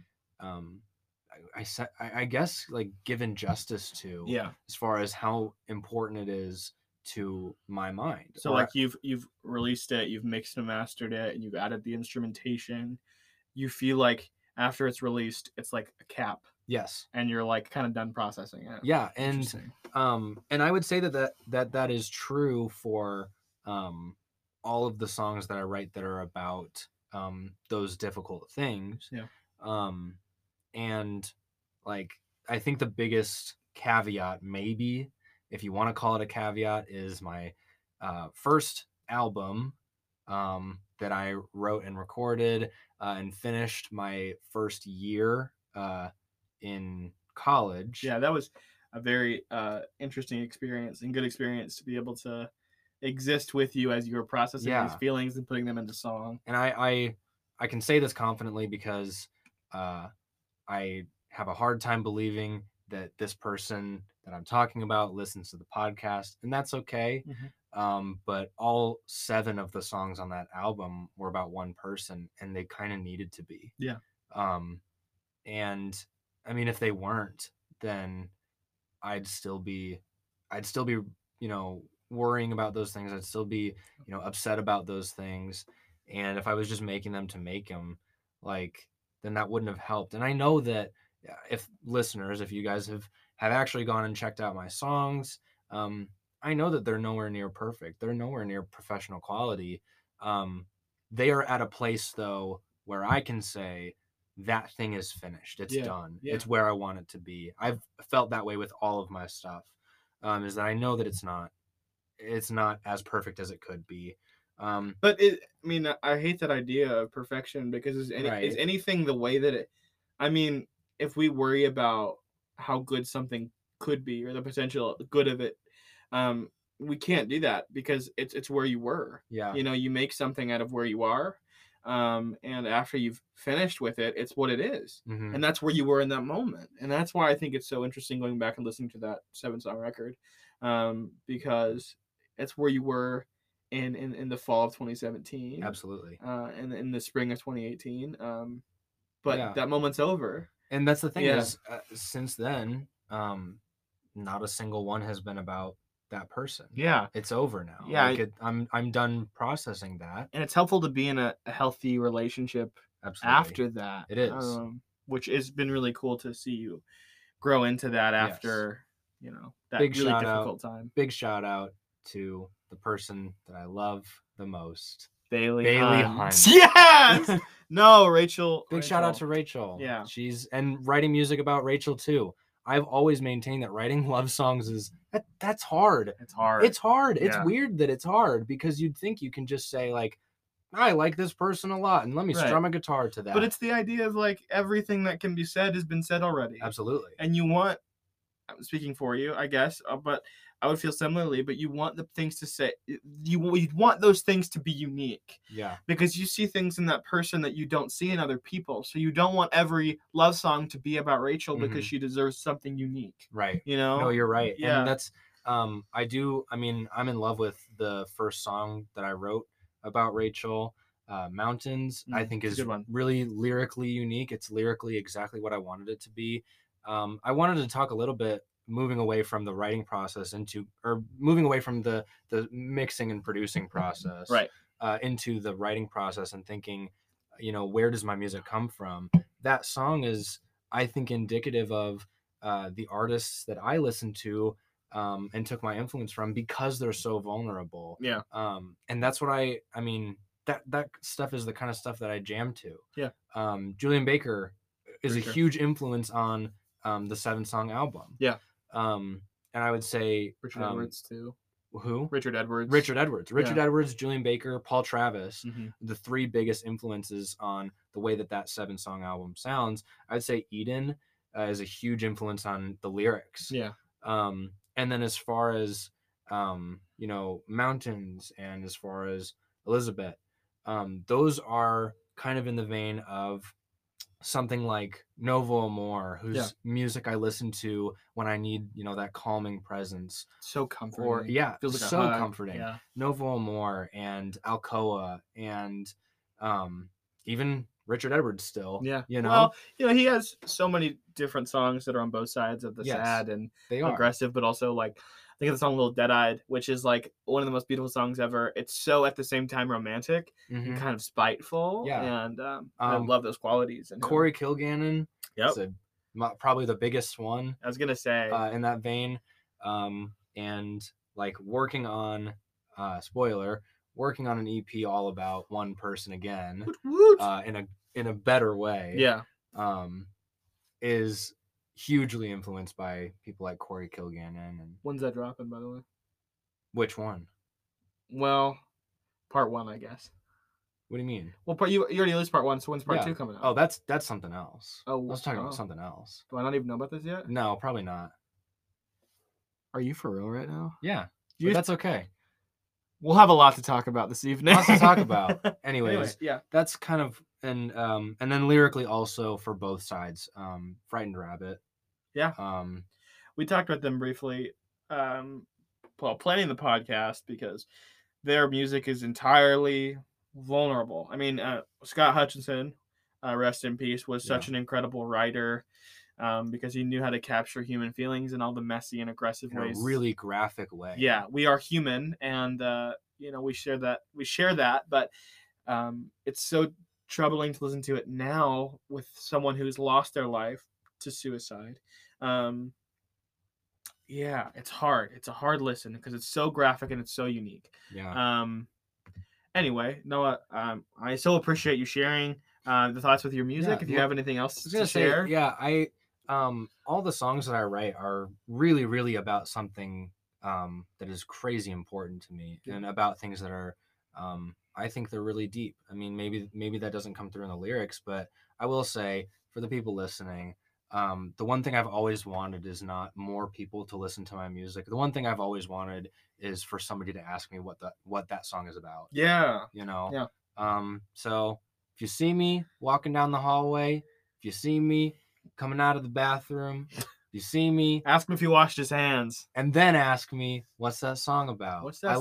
I guess, like, given justice to, as far as how important it is to my mind. So or, like, you've released it, you've mixed and mastered it, and you've added the instrumentation. You feel like after it's released, it's like a cap. Yes. And you're like kind of done processing it. Yeah. And I would say that is true for all of the songs that I write that are about those difficult things. Yeah. And like, I think the biggest caveat, maybe if you want to call it a caveat, is my first album that I wrote and recorded and finished my first year in college. Yeah, that was a very interesting experience and good experience to be able to exist with you as you were processing these feelings and putting them into song. And I can say this confidently because I have a hard time believing that this person that I'm talking about listens to the podcast, and that's okay. Mm-hmm. But all 7 of the songs on that album were about one person, and they kind of needed to be. Yeah. And I mean, if they weren't, then I'd still be, you know, worrying about those things. I'd still be, you know, upset about those things. And if I was just making them to make them, like, then that wouldn't have helped. And I know that if listeners, if you guys have actually gone and checked out my songs, I know that they're nowhere near perfect. They're nowhere near professional quality. They are at a place though, where I can say, that thing is finished. It's done. Yeah. It's where I want it to be. I've felt that way with all of my stuff, is that I know that it's not as perfect as it could be. But I hate that idea of perfection, because is anything the way that it, I mean, if we worry about how good something could be or the potential good of it, we can't do that because it's where you were. Yeah. You know, you make something out of where you are. And after you've finished with it, it's what it is. Mm-hmm. And that's where you were in that moment. And that's why I think it's so interesting going back and listening to that 7-song record, because it's where you were in the fall of 2017. Absolutely. And in the spring of 2018. But that moment's over. And that's the thing is, since then, not a single one has been about that person. Yeah, it's over now. Yeah, like I'm done processing that. And it's helpful to be in a healthy relationship. Absolutely. After that, it is, which has been really cool to see you grow into that after that big really difficult time. Big shout out to the person that I love the most, Bailey Hunt. Yes. No, Rachel. Big shout out to Rachel. Yeah, she's and writing music about Rachel too. I've always maintained that writing love songs is that's hard. It's hard. Yeah. It's weird that it's hard, because you'd think you can just say like, I like this person a lot and let me strum a guitar to that. But it's the idea of like everything that can be said has been said already. Absolutely. And you want speaking for you, I guess, but I would feel similarly, but you want the things to say, you'd want those things to be unique. Yeah. Because you see things in that person that you don't see in other people. So you don't want every love song to be about Rachel because she deserves something unique. Right. You know? No, you're right. Yeah. And that's, I'm in love with the first song that I wrote about Rachel, Mountains, I think is really lyrically unique. It's lyrically exactly what I wanted it to be. I wanted to talk a little bit, moving away from the writing process into the mixing and producing process, right? Into the writing process and thinking, where does my music come from? That song is, I think, indicative of the artists that I listen to and took my influence from because they're so vulnerable. Yeah. And that's what that stuff is the kind of stuff that I jam to. Yeah. Julien Baker is a huge influence on the 7-song album. Yeah. And I would say Richard Edwards too. Who? Richard Edwards. Richard Edwards, Julien Baker, Paul Travis, the three biggest influences on the way that 7-song album sounds. I'd say Eden is a huge influence on the lyrics. Yeah. And then as far as Mountains and as far as Elizabeth, those are kind of in the vein of something like Novo Amor, whose music I listen to when I need, that calming presence. So comforting. Feels like so comforting. Yeah. Novo Amor and Alcoa and even Richard Edwards still. Yeah. He has so many different songs that are on both sides of the sad and aggressive, but also like, I think of the song Little Dead-Eyed, which is like one of the most beautiful songs ever. It's so at the same time romantic and kind of spiteful. Yeah. And I love those qualities. And Corey Kilgannon is probably the biggest one. I was going to say. In that vein. And like working on, spoiler, an EP all about one person again. Woot woot. In a better way. Yeah. Is hugely influenced by people like Corey Kilgannon. And when's that dropping, by the way? Which one? Well, part one, I guess. What do you mean? Well, you already released part one, so when's part two coming out? Oh, that's something else. Oh, I was talking about something else. Do I not even know about this yet? No, probably not. Are you for real right now? Yeah, but that's okay. We'll have a lot to talk about this evening. Lots to talk about. Anyways, yeah, that's kind of. And then lyrically also for both sides, Frightened Rabbit. Yeah. We talked about them briefly, while planning the podcast, because their music is entirely vulnerable. I mean, Scott Hutchinson, rest in peace, was such an incredible writer, because he knew how to capture human feelings in all the messy and aggressive ways. A really graphic way. Yeah. We are human and, we share that, but, it's so troubling to listen to it now with someone who's lost their life to suicide. It's hard. It's a hard listen because it's so graphic and it's so unique. Yeah. Anyway, Noah, I so appreciate you sharing the thoughts with your music. If you have anything else to share. All the songs that I write are really, really about something that is crazy important to me and about things that are I think they're really deep. I mean, maybe that doesn't come through in the lyrics, but I will say for the people listening, the one thing I've always wanted is not more people to listen to my music. The one thing I've always wanted is for somebody to ask me what that song is about. Yeah. Yeah. So if you see me walking down the hallway, if you see me coming out of the bathroom, you see me, ask him if he washed his hands, and then ask me, what's that song about? What's it about?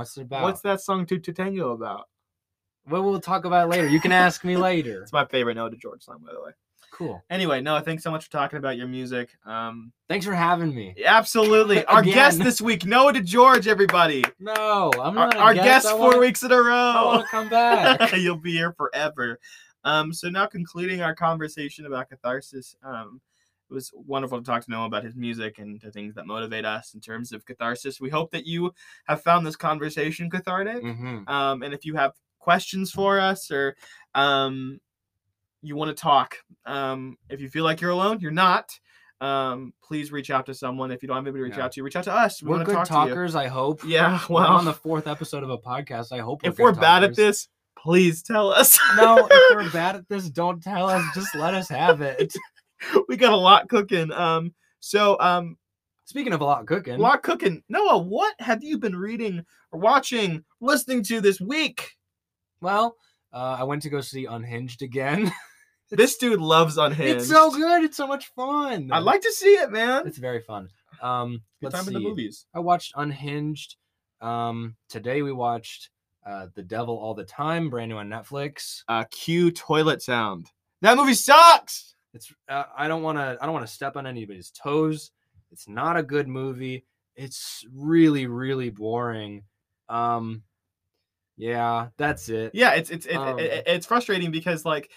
What's that song "Two to Tango" about? Well, we'll talk about it later. You can ask me later. It's my favorite Noah DeGeorge song, by the way. Cool. Anyway, Noah, thanks so much for talking about your music. Thanks for having me. Absolutely. Our guest this week, Noah DeGeorge, everybody. No, I'm not. Our guest 4 weeks in a row. I want to come back. You'll be here forever. So now concluding our conversation about catharsis. It was wonderful to talk to Noah about his music and the things that motivate us in terms of catharsis. We hope that you have found this conversation cathartic. And if you have questions for us or you want to talk, if you feel like you're alone, you're not. Please reach out to someone. If you don't have anybody to reach out to you, reach out to us. We're good talkers, I hope. Yeah, well. We're on the 4th episode of a podcast. I hope if we're bad at this, please tell us. No, if we're bad at this, don't tell us. Just let us have it. We got a lot cooking. So, speaking of a lot cooking. Noah, what have you been reading or watching, listening to this week? Well, I went to go see Unhinged again. This dude loves Unhinged. It's so good. It's so much fun. I'd like to see it, man. It's very fun. Good time in the movies. I watched Unhinged. Today we watched The Devil All the Time, brand new on Netflix. Cue toilet sound. That movie sucks. It's I don't want to step on anybody's toes. It's not a good movie. It's really, really boring. Yeah, that's it. Yeah, it's frustrating because like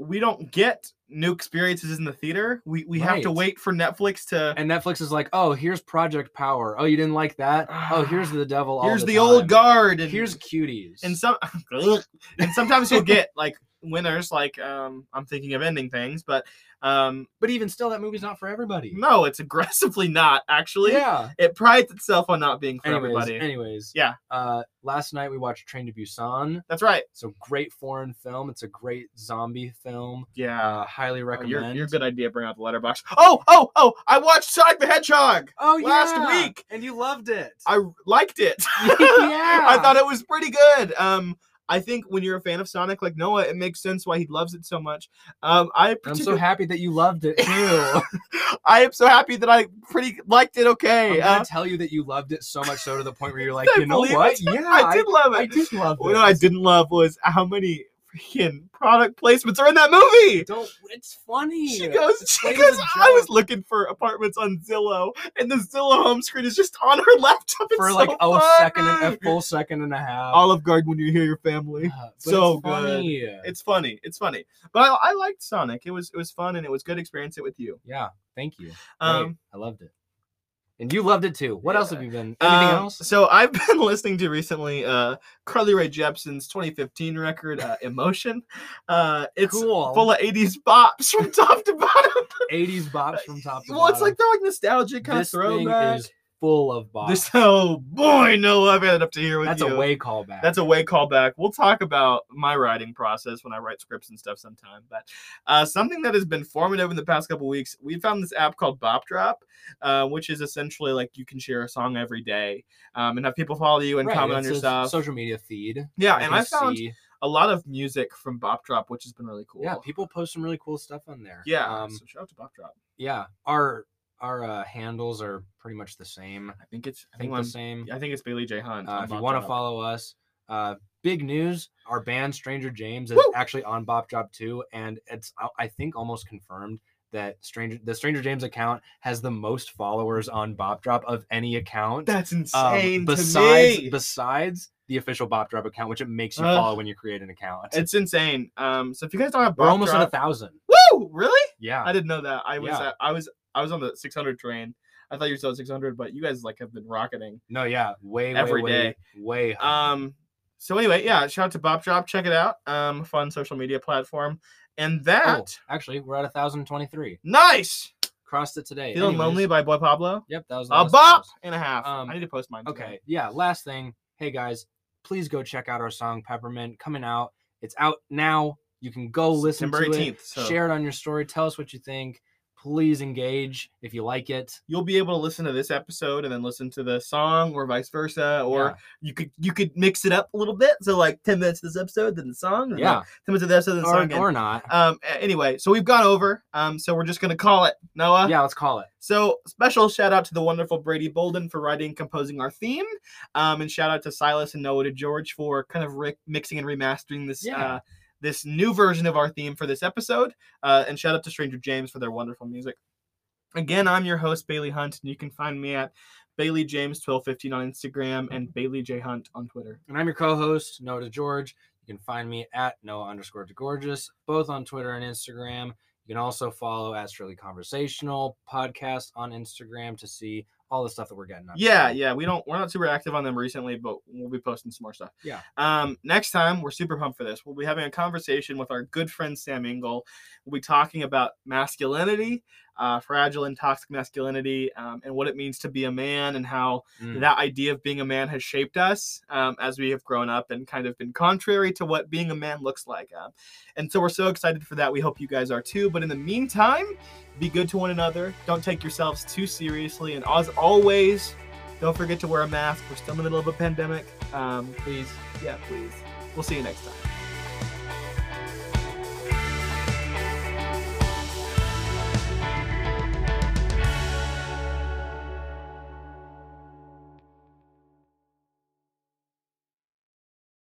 we don't get new experiences in the theater. We right. have to wait for Netflix to. And Netflix is like, oh, here's Project Power. Oh, you didn't like that. Oh, here's The Devil. All here's the old guard. And here's Cuties. And sometimes you'll get like winners. Like I'm thinking of ending things, but even still, that movie's not for everybody. No, it's aggressively not actually. Yeah, it prides itself on not being for everybody. Anyways, yeah. Last night we watched Train to Busan. That's right. It's a great foreign film. It's a great zombie film. Yeah, highly recommend. Oh, your good idea. Bring out the letterbox. Oh! I watched Sonic the Hedgehog. Oh, last week, and you loved it. I liked it. Yeah, I thought it was pretty good. I think when you're a fan of Sonic like Noah, it makes sense why he loves it so much. I'm so happy that you loved it too. I am so happy that I pretty liked it. Okay, I'm gonna tell you that you loved it so much so to the point where you're like, you know what? Yeah, I did love it. I did love it. What I didn't love was how many freaking product placements are in that movie. It's funny. She goes. I was looking for apartments on Zillow, and the Zillow home screen is just on her laptop. It's for like a full second and a half. Olive Garden when you hear your family. So good. It's funny. But I liked Sonic. It was fun and it was good. Experience it with you. Yeah. Thank you. I loved it. And you loved it too. What else have you been? Anything else? So I've been listening to recently Carly Rae Jepsen's 2015 record, Emotion. It's cool. Full of 80s bops from top to bottom. Well, it's like they're like nostalgic kind of throwback. This thing is full of bops. Oh boy, no, I've had up to here with you. That's a way callback. We'll talk about my writing process when I write scripts and stuff sometime. But something that has been formative in the past couple weeks, we found this app called Bop Drop, which is essentially like you can share a song every day and have people follow you and comment on your stuff. Social media feed. Yeah, and I found a lot of music from Bop Drop, which has been really cool. Yeah, people post some really cool stuff on there. Yeah, so shout out to Bop Drop. Yeah, Our handles are pretty much the same. I think it's the same. I think it's Bailey J. Hunt. If you want to follow us, big news. Our band Stranger James is actually on Bop Drop 2, and it's I think almost confirmed that the Stranger James account has the most followers on Bop Drop of any account. That's insane. Besides the official Bop Drop account, which it makes you follow when you create an account. It's insane. So if you guys don't have Bop Drop, we're almost at 1,000. Woo! Really? Yeah. I didn't know that. I was on the 600 train. I thought you were still at 600, but you guys like have been rocketing. No, yeah, way every day. So anyway, yeah, shout out to Bop Drop. Check it out. Fun social media platform. And actually, we're at 1,023. Nice. Crossed it today. Feeling Lonely by Boy Pablo. Yep, that was the last bop and a half. I need to post mine. Okay, today. Yeah. Last thing, hey guys, please go check out our song Peppermint coming out. It's out now. You can go listen September to 18th, it. So. Share it on your story. Tell us what you think. Please engage if you like it. You'll be able to listen to this episode and then listen to the song or vice versa. Or you could mix it up a little bit. So like 10 minutes of this episode, then the song. Or 10 minutes of this episode, then the song. Or not. Anyway, so we've gone over. So we're just going to call it, Noah. Yeah, let's call it. So special shout out to the wonderful Brady Bolden for writing and composing our theme. And shout out to Silas and Noah DeGeorge for kind of mixing and remastering this this new version of our theme for this episode, and shout out to Stranger James for their wonderful music. Again, I'm your host, Bailey Hunt, and you can find me at BaileyJames1215 on Instagram and Bailey J. Hunt on Twitter. And I'm your co-host, Noah DeGeorge. You can find me at Noah_DeGorgeous, both on Twitter and Instagram. You can also follow Astrally Conversational Podcast on Instagram to see all the stuff that we're getting up. Yeah. We're not super active on them recently, but we'll be posting some more stuff. Yeah. Next time, we're super pumped for this. We'll be having a conversation with our good friend Sam Engel. We'll be talking about masculinity, fragile and toxic masculinity, and what it means to be a man, and how that idea of being a man has shaped us as we have grown up and kind of been contrary to what being a man looks like. And so we're so excited for that. We hope you guys are too. But in the meantime, be good to one another. Don't take yourselves too seriously. And as always, don't forget to wear a mask. We're still in the middle of a pandemic. Please. Yeah, please. We'll see you next time.